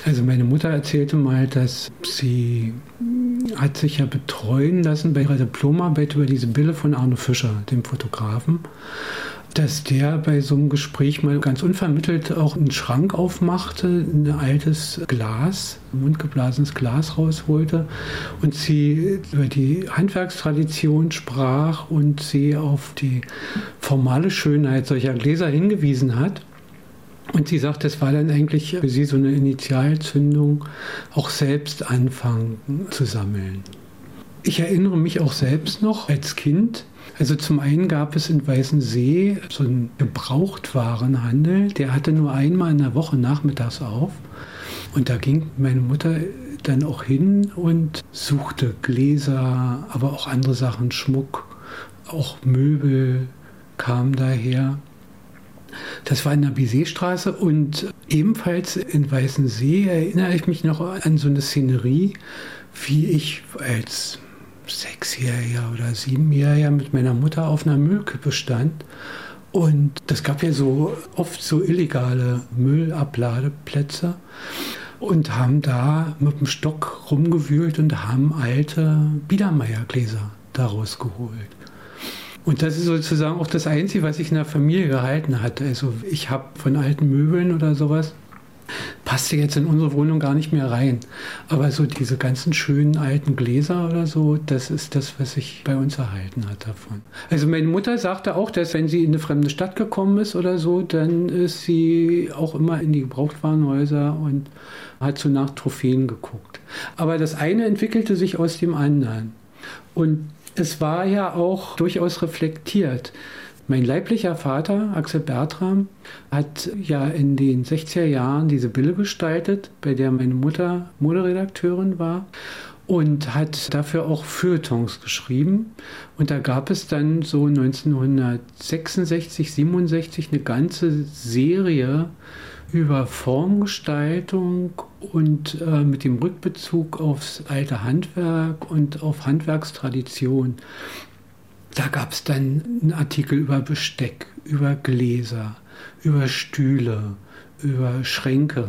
Also meine Mutter erzählte mal, dass sie hat sich ja betreuen lassen bei ihrer Diplomarbeit über diese Bille von Arno Fischer, dem Fotografen, dass der bei so einem Gespräch mal ganz unvermittelt auch einen Schrank aufmachte, ein altes Glas, ein mundgeblasenes Glas rausholte und sie über die Handwerkstradition sprach und sie auf die formale Schönheit solcher Gläser hingewiesen hat. Und sie sagt, das war dann eigentlich für sie so eine Initialzündung, auch selbst anfangen zu sammeln. Ich erinnere mich auch selbst noch als Kind. Also zum einen gab es in Weißensee so einen Gebrauchtwarenhandel, der hatte nur einmal in der Woche nachmittags auf. Und da ging meine Mutter dann auch hin und suchte Gläser, aber auch andere Sachen, Schmuck, auch Möbel kamen daher. Das war in der Biseestraße und ebenfalls in Weißensee erinnere ich mich noch an so eine Szenerie, wie ich als 6-Jähriger oder 7-Jähriger mit meiner Mutter auf einer Müllkippe stand. Und das gab ja so oft so illegale Müllabladeplätze und haben da mit dem Stock rumgewühlt und haben alte Biedermeiergläser daraus geholt. Und das ist sozusagen auch das Einzige, was ich in der Familie gehalten hatte. Also ich habe von alten Möbeln oder sowas, passte jetzt in unsere Wohnung gar nicht mehr rein. Aber so diese ganzen schönen alten Gläser oder so, das ist das, was ich bei uns erhalten hat davon. Also meine Mutter sagte auch, dass wenn sie in eine fremde Stadt gekommen ist oder so, dann ist sie auch immer in die Gebrauchtwarenhäuser und hat so nach Trophäen geguckt. Aber das eine entwickelte sich aus dem anderen. Und es war ja auch durchaus reflektiert. Mein leiblicher Vater, Axel Bertram, hat ja in den 60er Jahren diese Bille gestaltet, bei der meine Mutter Moderedakteurin war und hat dafür auch Feuilletons geschrieben. Und da gab es dann so 1966, 67 eine ganze Serie über Formgestaltung und mit dem Rückbezug aufs alte Handwerk und auf Handwerkstradition. Da gab es dann einen Artikel über Besteck, über Gläser, über Stühle, über Schränke.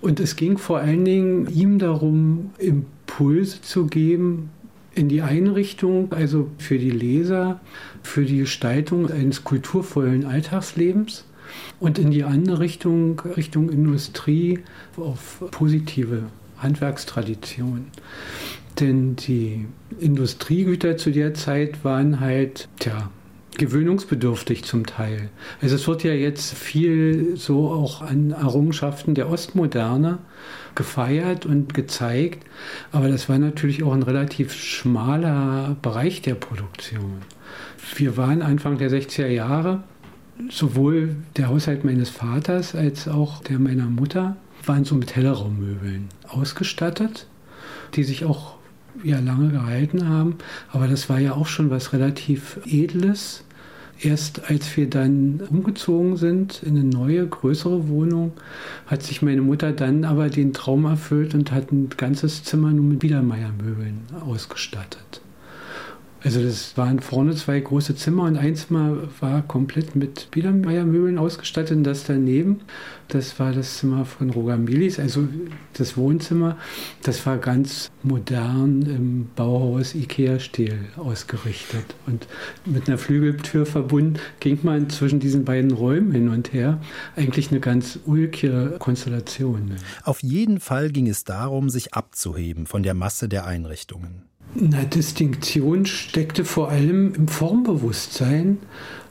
Und es ging vor allen Dingen ihm darum, Impulse zu geben in die Einrichtung, also für die Leser, für die Gestaltung eines kulturvollen Alltagslebens und in die andere Richtung, Richtung Industrie, auf positive Handwerkstraditionen. Denn die Industriegüter zu der Zeit waren halt, gewöhnungsbedürftig zum Teil. Also es wird ja jetzt viel so auch an Errungenschaften der Ostmoderne gefeiert und gezeigt, aber das war natürlich auch ein relativ schmaler Bereich der Produktion. Wir waren Anfang der 60er Jahre, sowohl der Haushalt meines Vaters als auch der meiner Mutter, waren so mit Hellraummöbeln ausgestattet, die sich auch lange gehalten haben. Aber das war ja auch schon was relativ Edles. Erst als wir dann umgezogen sind in eine neue, größere Wohnung, hat sich meine Mutter dann aber den Traum erfüllt und hat ein ganzes Zimmer nur mit Biedermeiermöbeln ausgestattet. Also das waren vorne zwei große Zimmer und ein Zimmer war komplett mit Biedermeiermöbeln ausgestattet und das daneben, das war das Zimmer von Roger Milis, also das Wohnzimmer, das war ganz modern im Bauhaus Ikea-Stil ausgerichtet und mit einer Flügeltür verbunden ging man zwischen diesen beiden Räumen hin und her. Eigentlich eine ganz ulkige Konstellation. Auf jeden Fall ging es darum, sich abzuheben von der Masse der Einrichtungen. Eine Distinktion steckte vor allem im Formbewusstsein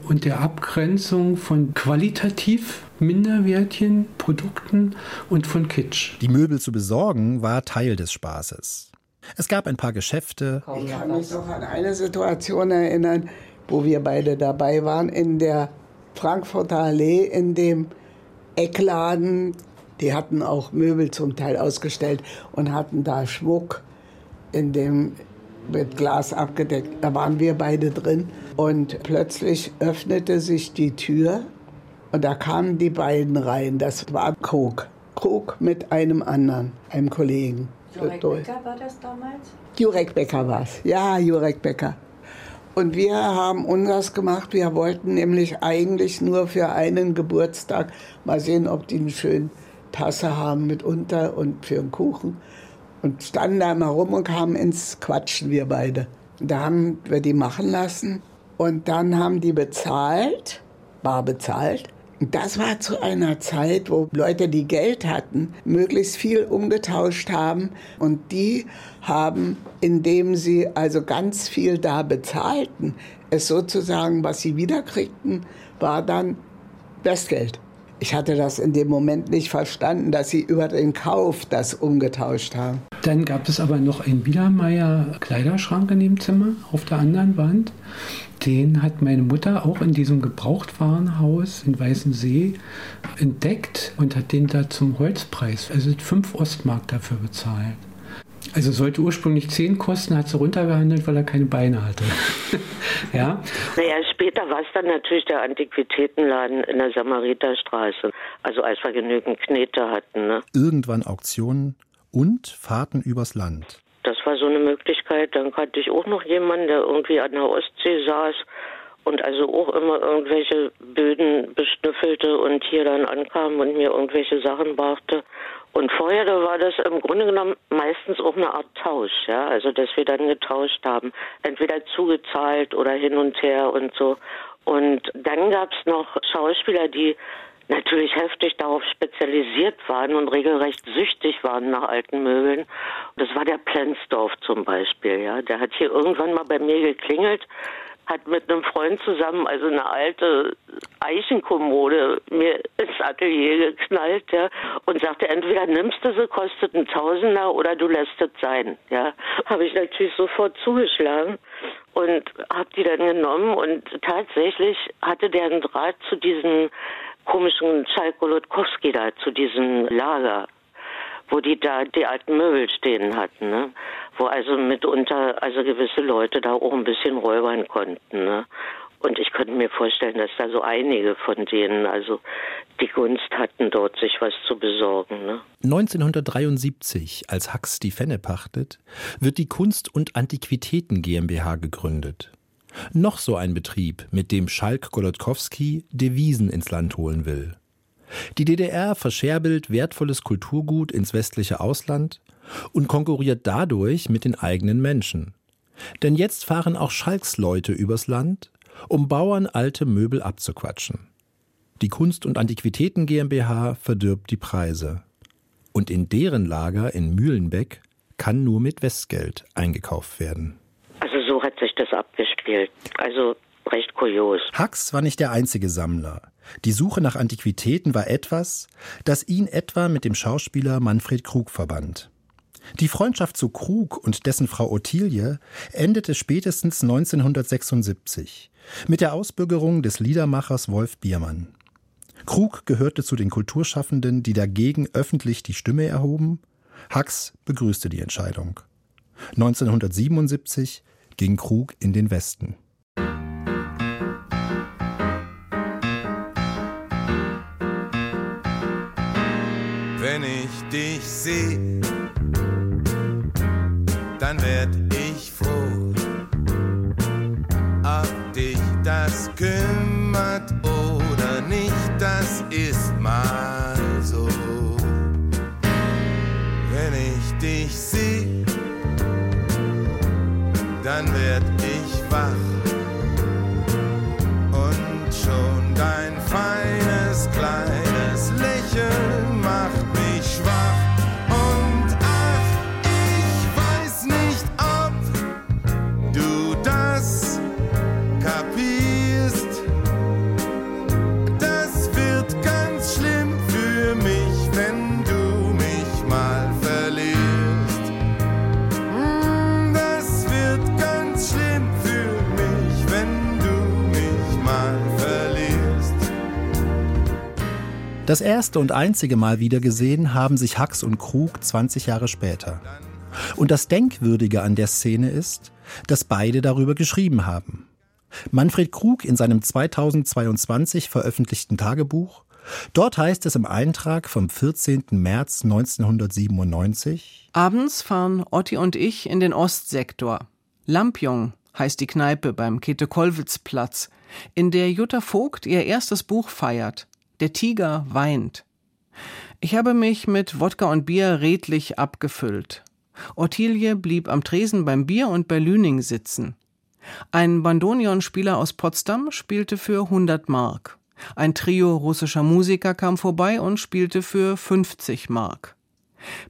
und der Abgrenzung von qualitativ minderwertigen Produkten und von Kitsch. Die Möbel zu besorgen war Teil des Spaßes. Es gab ein paar Geschäfte. Ich kann mich noch an eine Situation erinnern, wo wir beide dabei waren, in der Frankfurter Allee, in dem Eckladen. Die hatten auch Möbel zum Teil ausgestellt und hatten da Schmuck. In dem mit Glas abgedeckt. Da waren wir beide drin und plötzlich öffnete sich die Tür und da kamen die beiden rein. Das war Krug. Krug mit einem anderen, einem Kollegen. Jurek Becker war das damals? Jurek Becker war es. Ja, Jurek Becker. Und wir haben unseres gemacht. Wir wollten nämlich eigentlich nur für einen Geburtstag mal sehen, ob die eine schöne Tasse haben mit unter und für einen Kuchen. Und standen da mal rum und kamen ins Quatschen, wir beide. Da haben wir die machen lassen und dann haben die bezahlt, bar bezahlt. Und das war zu einer Zeit, wo Leute, die Geld hatten, möglichst viel umgetauscht haben. Und die haben, indem sie also ganz viel da bezahlten, es sozusagen, was sie wiederkriegten, war dann Bestgeld. Ich hatte das in dem Moment nicht verstanden, dass sie über den Kauf das umgetauscht haben. Dann gab es aber noch einen Biedermeier-Kleiderschrank in dem Zimmer auf der anderen Wand. Den hat meine Mutter auch in diesem Gebrauchtwarenhaus in Weißensee entdeckt und hat den da zum Holzpreis, also 5 Ostmark dafür bezahlt. Also sollte ursprünglich 10 kosten, hat sie runtergehandelt, weil er keine Beine hatte. Ja. Naja, später war es dann natürlich der Antiquitätenladen in der Samariterstraße. Also als wir genügend Knete hatten. Ne? Irgendwann Auktionen und Fahrten übers Land. Das war so eine Möglichkeit. Dann kannte ich auch noch jemanden, der irgendwie an der Ostsee saß und also auch immer irgendwelche Böden beschnüffelte und hier dann ankam und mir irgendwelche Sachen brachte. Und vorher da war das im Grunde genommen meistens auch eine Art Tausch, ja, also dass wir dann getauscht haben, entweder zugezahlt oder hin und her und so. Und dann gab es noch Schauspieler, die natürlich heftig darauf spezialisiert waren und regelrecht süchtig waren nach alten Möbeln. Das war der Plenzdorf zum Beispiel, ja, der hat hier irgendwann mal bei mir geklingelt, hat mit einem Freund zusammen also eine alte Eichenkommode mir ins Atelier geknallt, ja, und sagte, entweder nimmst du sie, kostet einen Tausender, oder du lässt es sein. Ja, habe ich natürlich sofort zugeschlagen und habe die dann genommen und tatsächlich hatte der einen Draht zu diesem komischen Chalko-Lotkowski da, zu diesem Lager, wo die da die alten Möbel stehen hatten, ne? Wo also mitunter also gewisse Leute da auch ein bisschen räubern konnten, ne? Und ich könnte mir vorstellen, dass da so einige von denen also die Gunst hatten, dort sich was zu besorgen, ne? 1973, als Hax die Fenne pachtet, wird die Kunst- und Antiquitäten GmbH gegründet. Noch so ein Betrieb, mit dem Schalk-Golodkowski Devisen ins Land holen will. Die DDR verscherbelt wertvolles Kulturgut ins westliche Ausland und konkurriert dadurch mit den eigenen Menschen. Denn jetzt fahren auch Schalks Leute übers Land, um Bauern alte Möbel abzuquatschen. Die Kunst- und Antiquitäten GmbH verdirbt die Preise. Und in deren Lager in Mühlenbeck kann nur mit Westgeld eingekauft werden. Also so hat sich das abgespielt. Also recht kurios. Hax war nicht der einzige Sammler. Die Suche nach Antiquitäten war etwas, das ihn etwa mit dem Schauspieler Manfred Krug verband. Die Freundschaft zu Krug und dessen Frau Ottilie endete spätestens 1976 mit der Ausbürgerung des Liedermachers Wolf Biermann. Krug gehörte zu den Kulturschaffenden, die dagegen öffentlich die Stimme erhoben. Hax begrüßte die Entscheidung. 1977 ging Krug in den Westen. Wenn ich dich sehe, dann werd ich froh. Ob dich das kümmert oder nicht, das ist mal so. Wenn ich dich seh, dann werd ich wach. Und schon dein feines, kleines Lächeln macht mich schwach. Das erste und einzige Mal wieder gesehen haben sich Hax und Krug 20 Jahre später. Und das Denkwürdige an der Szene ist, dass beide darüber geschrieben haben. Manfred Krug in seinem 2022 veröffentlichten Tagebuch. Dort heißt es im Eintrag vom 14. März 1997: Abends fahren Otti und ich in den Ostsektor. Lampion heißt die Kneipe beim Käthe-Kollwitz-Platz, in der Jutta Vogt ihr erstes Buch feiert. Der Tiger weint. Ich habe mich mit Wodka und Bier redlich abgefüllt. Ottilie blieb am Tresen beim Bier und bei Lüning sitzen. Ein Bandoneonspieler aus Potsdam spielte für 100 Mark. Ein Trio russischer Musiker kam vorbei und spielte für 50 Mark.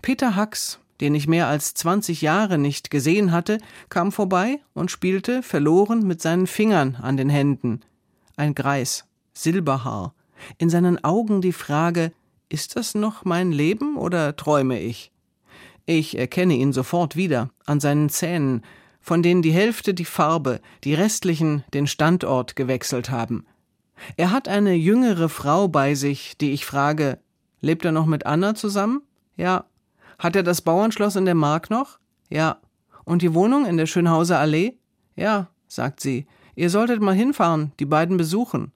Peter Hax, den ich mehr als 20 Jahre nicht gesehen hatte, kam vorbei und spielte verloren mit seinen Fingern an den Händen. Ein Greis, Silberhaar. In seinen Augen die Frage, ist das noch mein Leben oder träume ich? Ich erkenne ihn sofort wieder, an seinen Zähnen, von denen die Hälfte die Farbe, die restlichen den Standort gewechselt haben. Er hat eine jüngere Frau bei sich, die ich frage, lebt er noch mit Anna zusammen? Ja. Hat er das Bauernschloss in der Mark noch? Ja. Und die Wohnung in der Schönhauser Allee? Ja, sagt sie. Ihr solltet mal hinfahren, die beiden besuchen.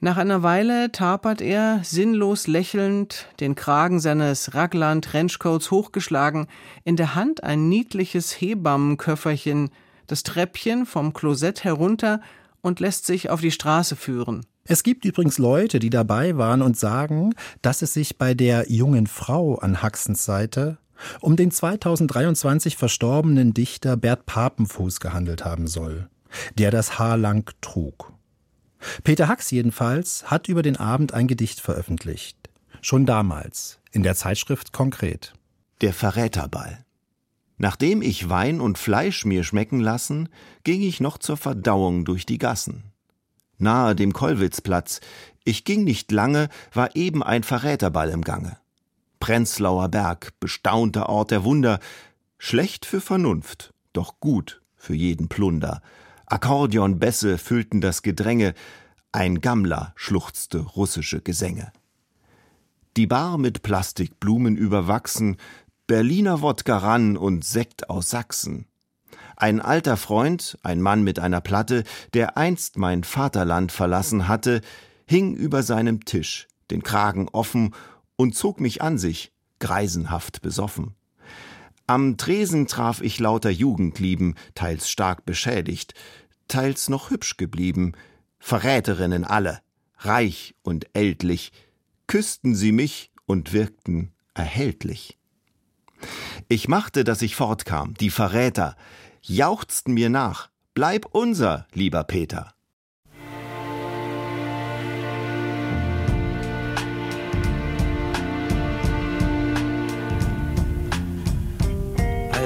Nach einer Weile tapert er, sinnlos lächelnd, den Kragen seines Raglan-Trenchcoats hochgeschlagen, in der Hand ein niedliches Hebammenköfferchen, das Treppchen vom Klosett herunter und lässt sich auf die Straße führen. Es gibt übrigens Leute, die dabei waren und sagen, dass es sich bei der jungen Frau an Haxens Seite um den 2023 verstorbenen Dichter Bert Papenfuß gehandelt haben soll, der das Haar lang trug. Peter Hax jedenfalls hat über den Abend ein Gedicht veröffentlicht. Schon damals, in der Zeitschrift Konkret. Der Verräterball. Nachdem ich Wein und Fleisch mir schmecken lassen, ging ich noch zur Verdauung durch die Gassen. Nahe dem Kollwitzplatz, ich ging nicht lange, war eben ein Verräterball im Gange. Prenzlauer Berg, bestaunter Ort der Wunder, schlecht für Vernunft, doch gut für jeden Plunder. Akkordeonbässe füllten das Gedränge, ein Gammler schluchzte russische Gesänge. Die Bar mit Plastikblumen überwachsen, Berliner Wodka ran und Sekt aus Sachsen. Ein alter Freund, ein Mann mit einer Platte, der einst mein Vaterland verlassen hatte, hing über seinem Tisch, den Kragen offen und zog mich an sich, greisenhaft besoffen. Am Tresen traf ich lauter Jugendlieben, teils stark beschädigt, teils noch hübsch geblieben. Verräterinnen alle, reich und ältlich, küssten sie mich und wirkten erhältlich. Ich machte, dass ich fortkam, die Verräter jauchzten mir nach: Bleib unser, lieber Peter.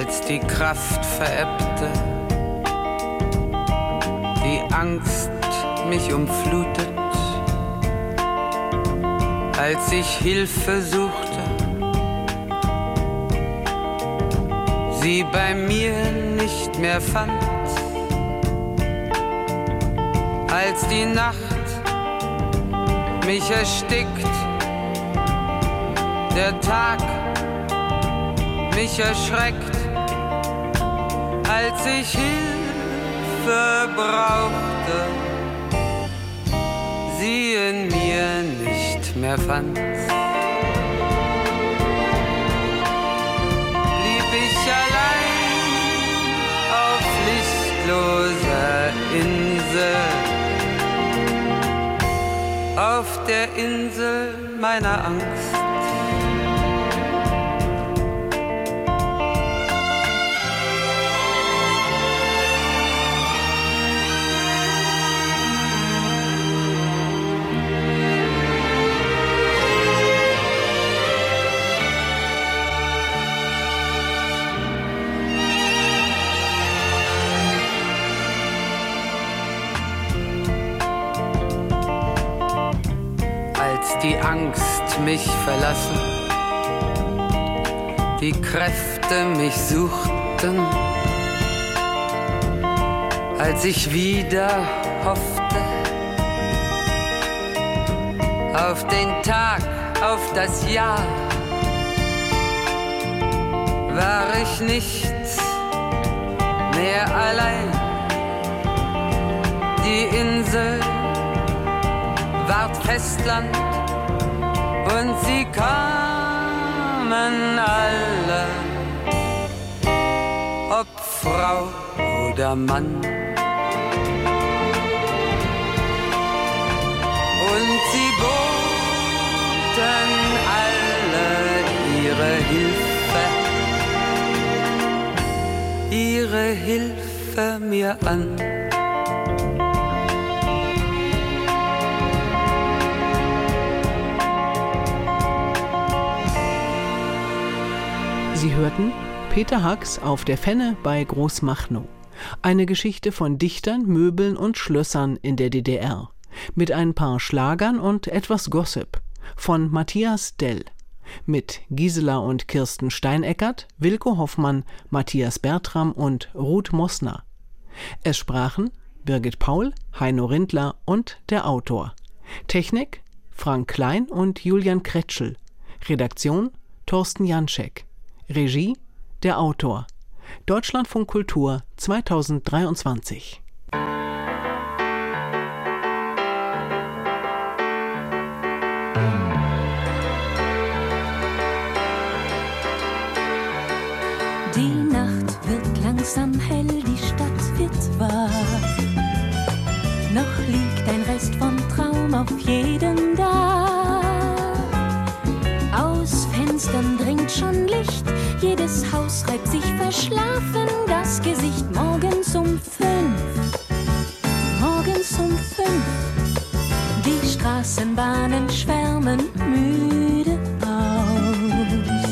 als die Kraft verebbte, die Angst mich umflutet, als ich Hilfe suchte, sie bei mir nicht mehr fand, als die Nacht mich erstickt, der Tag mich erschreckt, als ich Hilfe brauchte, sie in mir nicht mehr fand. Blieb ich allein auf lichtloser Insel, auf der Insel meiner Angst. Die Angst mich verlassen, die Kräfte mich suchten, als ich wieder hoffte, auf den Tag, auf das Jahr, war ich nicht mehr allein. Die Insel ward Festland, und sie kamen alle, ob Frau oder Mann. Und sie boten alle ihre Hilfe mir an. Sie hörten Peter Hacks auf der Fenne bei Großmachnow. Eine Geschichte von Dichtern, Möbeln und Schlössern in der DDR. Mit ein paar Schlagern und etwas Gossip. Von Matthias Dell. Mit Gisela und Kirsten Steineckert, Wilko Hoffmann, Matthias Bertram und Ruth Mosner. Es sprachen Birgit Paul, Heino Rindler und der Autor. Technik Frank Klein und Julian Kretschel. Redaktion Thorsten Janschek. Regie der Autor. Deutschlandfunk Kultur 2023. Die Nacht wird langsam hell, die Stadt wird wahr. Noch liegt ein Rest vom Traum auf jedem da. Aus Fenstern dringt schon Licht, jedes Haus reibt sich verschlafen das Gesicht. Morgens um fünf, die Straßenbahnen schwärmen müde aus.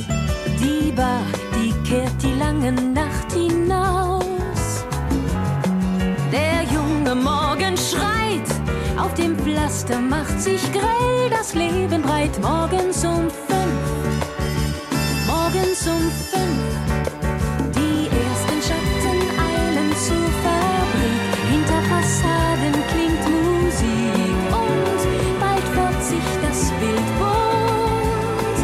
Die Bar, die kehrt die lange Nacht hinaus. Der junge Morgen schreit, auf dem Pflaster macht sich grell das Leben breit. Morgens um fünf, die ersten Schatten eilen zur Fabrik. Hinter Fassaden klingt Musik und bald wird sich das Bild bunt.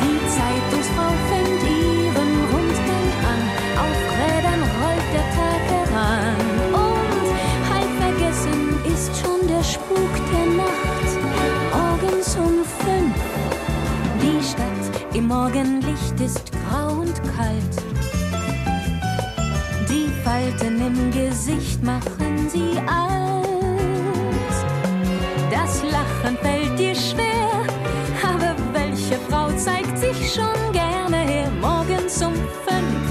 Die Zeitungsfrau fängt ihren Rundgang an, auf Rädern rollt der Tag heran. Und halb vergessen ist schon der Spuk der Nacht. Morgens um 5, die Stadt im Morgenlicht ist grau und kalt. Die Falten im Gesicht machen sie alt. Das Lachen fällt dir schwer, aber welche Frau zeigt sich schon gerne her? Morgens um fünf,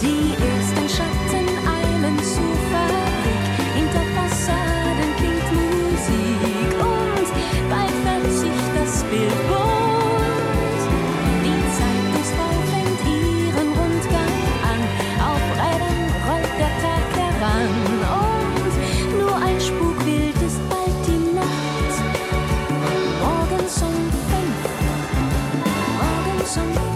die ersten Schatten eilen zur Fabrik. Hinter Fassaden klingt Musik und bald fällt sich das Bild bunt. Some